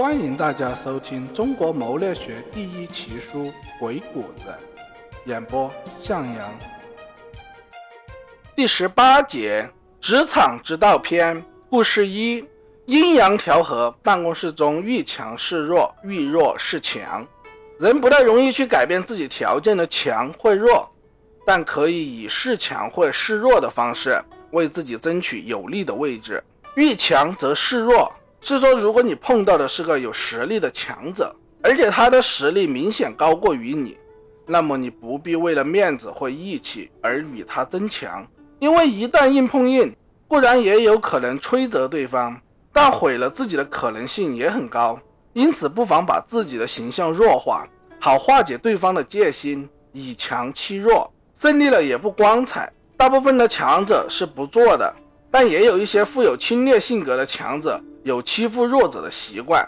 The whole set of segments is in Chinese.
欢迎大家收听《中国谋略学第一奇书·鬼谷子》，演播向阳。第18节《职场之道篇》故事1：阴阳调和。办公室中遇强是弱，遇弱是强。人不太容易去改变自己条件的强或弱，但可以以示强或示弱的方式为自己争取有利的位置。遇强则示弱，是说如果你碰到的是个有实力的强者，而且他的实力明显高过于你，那么你不必为了面子或义气而与他争强，因为一旦硬碰硬，固然也有可能摧折对方，但毁了自己的可能性也很高。因此不妨把自己的形象弱化，好化解对方的戒心，以强欺弱。胜利了也不光彩，大部分的强者是不做的，但也有一些富有侵略性格的强者有欺负弱者的习惯，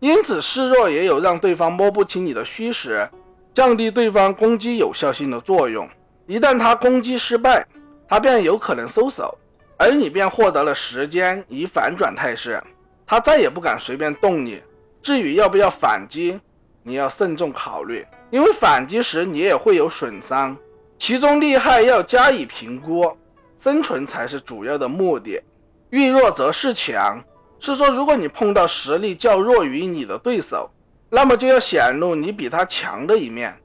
因此示弱也有让对方摸不清你的虚实，降低对方攻击有效性的作用。一旦他攻击失败，他便有可能收手，而你便获得了时间以反转态势，他再也不敢随便动你。至于要不要反击，你要慎重考虑，因为反击时你也会有损伤，其中利害要加以评估，生存才是主要的目的。遇弱则示强，是说如果你碰到实力较弱于你的对手，那么就要显露你比他强的一面，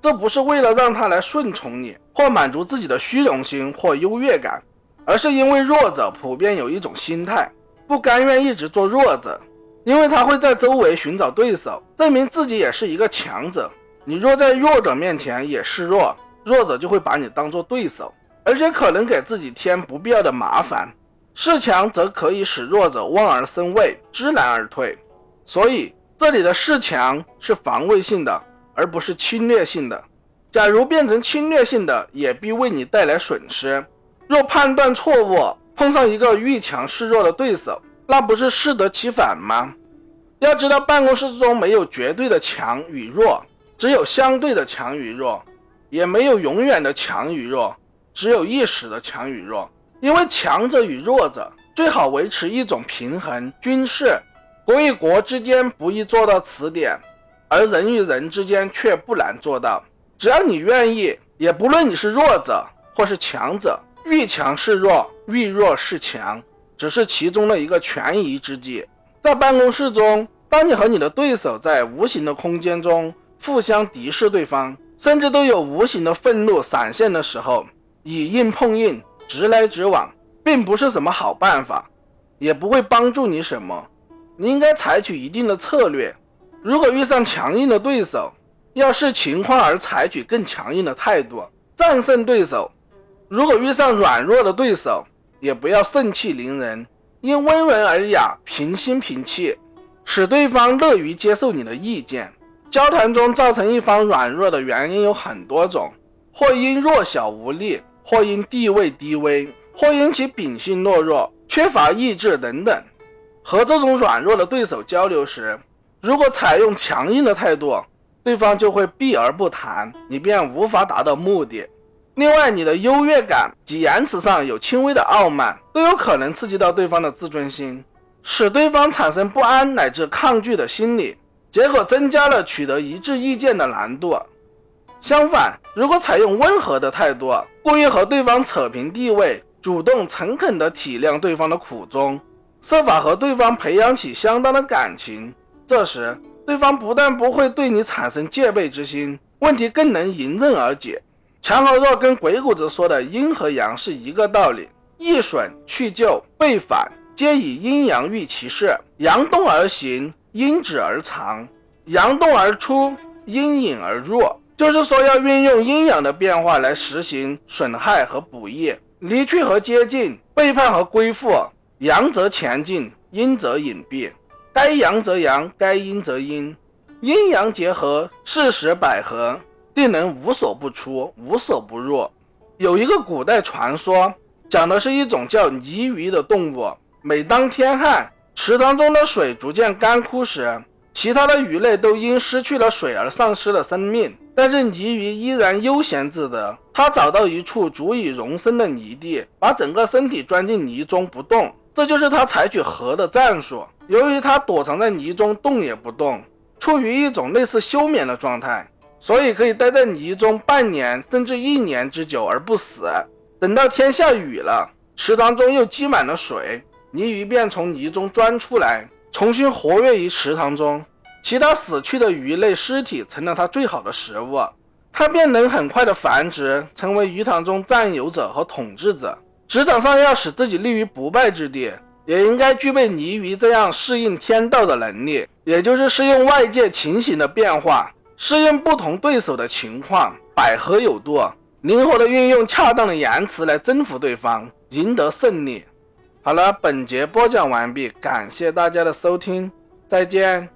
这不是为了让他来顺从你或满足自己的虚荣心或优越感，而是因为弱者普遍有一种心态，不甘愿一直做弱者，因为他会在周围寻找对手，证明自己也是一个强者。你若在弱者面前也示弱，弱者就会把你当作对手，而且可能给自己添不必要的麻烦。示强则可以使弱者望而生畏，知难而退。所以这里的示强是防卫性的，而不是侵略性的。假如变成侵略性的，也必为你带来损失。若判断错误，碰上一个遇强示弱的对手，那不是适得其反吗？要知道办公室中没有绝对的强与弱，只有相对的强与弱，也没有永远的强与弱，只有一时的强与弱。因为强者与弱者最好维持一种平衡均势，国与国之间不易做到此点，而人与人之间却不难做到。只要你愿意，也不论你是弱者或是强者，遇强是弱，遇弱是强，只是其中的一个权宜之计。在办公室中，当你和你的对手在无形的空间中互相敌视对方，甚至都有无形的愤怒闪现的时候，以硬碰硬，直来直往，并不是什么好办法，也不会帮助你什么。你应该采取一定的策略，如果遇上强硬的对手，要视情况而采取更强硬的态度，战胜对手。如果遇上软弱的对手，也不要盛气凌人，应温文尔雅，平心平气，使对方乐于接受你的意见。交谈中造成一方软弱的原因有很多种，或因弱小无力，或因地位低微，或因其秉性懦弱，缺乏意志等等。和这种软弱的对手交流时，如果采用强硬的态度，对方就会避而不谈，你便无法达到目的。另外，你的优越感及言辞上有轻微的傲慢，都有可能刺激到对方的自尊心，使对方产生不安乃至抗拒的心理，结果增加了取得一致意见的难度。相反，如果采用温和的态度，故意和对方扯平地位，主动诚恳地体谅对方的苦衷，设法和对方培养起相当的感情，这时对方不但不会对你产生戒备之心，问题更能迎刃而解。强和弱跟鬼谷子说的阴和阳是一个道理，益损去就背反，皆以阴阳喻其事。阳动而行，阴止而长；阳动而出，阴隐而弱。就是说要运用阴阳的变化来实行损害和补益，离去和接近，背叛和归附。阳则前进，阴则隐蔽，该阳则阳，该阴则阴，阴阳结合，适时百合，定能无所不出，无所不入。有一个古代传说，讲的是一种叫泥鱼的动物，每当天旱，池塘中的水逐渐干枯时，其他的鱼类都因失去了水而丧失了生命，但是泥鱼依然悠闲自得。它找到一处足以容身的泥地，把整个身体钻进泥中不动，这就是他采取和的战术。由于他躲藏在泥中动也不动，处于一种类似休眠的状态，所以可以待在泥中半年甚至一年之久而不死。等到天下雨了，池塘中又积满了水，泥鱼便从泥中钻出来，重新活跃于池塘中。其他死去的鱼类尸体成了它最好的食物，它便能很快的繁殖，成为鱼塘中占有者和统治者。职场上要使自己立于不败之地，也应该具备泥鱼这样适应天道的能力，也就是适应外界情形的变化，适应不同对手的情况，百合有度，灵活的运用恰当的言辞来征服对方，赢得胜利。好了，本节播讲完毕，感谢大家的收听，再见。